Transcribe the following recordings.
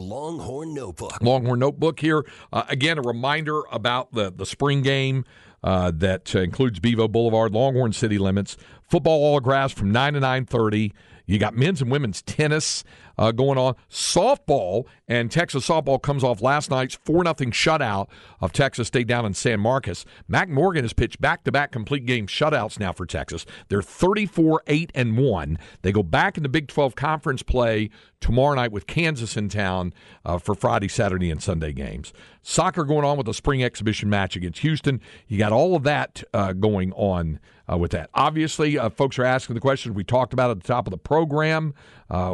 Longhorn Notebook. Longhorn Notebook here. Again, a reminder about the spring game that includes Bevo Boulevard, Longhorn City limits, football all grass from 9 to 9:30. You got men's and women's tennis going on. Softball, and Texas softball comes off last night's 4-0 shutout of Texas State down in San Marcos. Mac Morgan has pitched back-to-back complete game shutouts now for Texas. They're 34-8-1. They go back in the Big 12 conference play tomorrow night with Kansas in town for Friday, Saturday, and Sunday games. Soccer going on with a spring exhibition match against Houston. You got all of that going on with that. Obviously, folks are asking the questions we talked about at the top of the program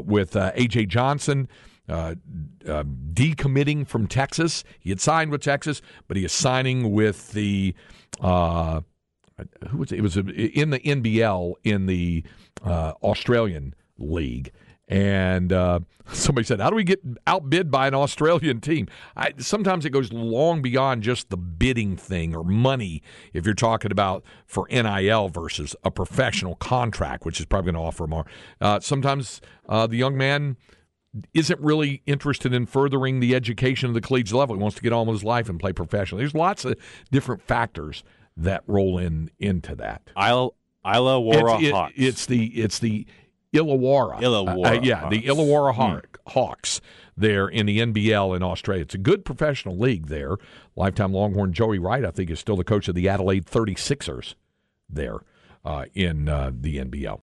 with AJ Johnson decommitting from Texas. He had signed with Texas, but he is signing with the who was it? It was in the NBL in the Australian League. And somebody said, how do we get outbid by an Australian team? Sometimes it goes long beyond just the bidding thing or money if you're talking about for NIL versus a professional contract, which is probably going to offer more. Sometimes the young man isn't really interested in furthering the education of the collegiate level. He wants to get on with his life and play professionally. There's lots of different factors that roll into that. Illawarra Hawks. It's the Illawarra. The Illawarra Hawks there in the NBL in Australia. It's a good professional league there. Lifetime Longhorn Joey Wright, I think, is still the coach of the Adelaide 36ers there in the NBL.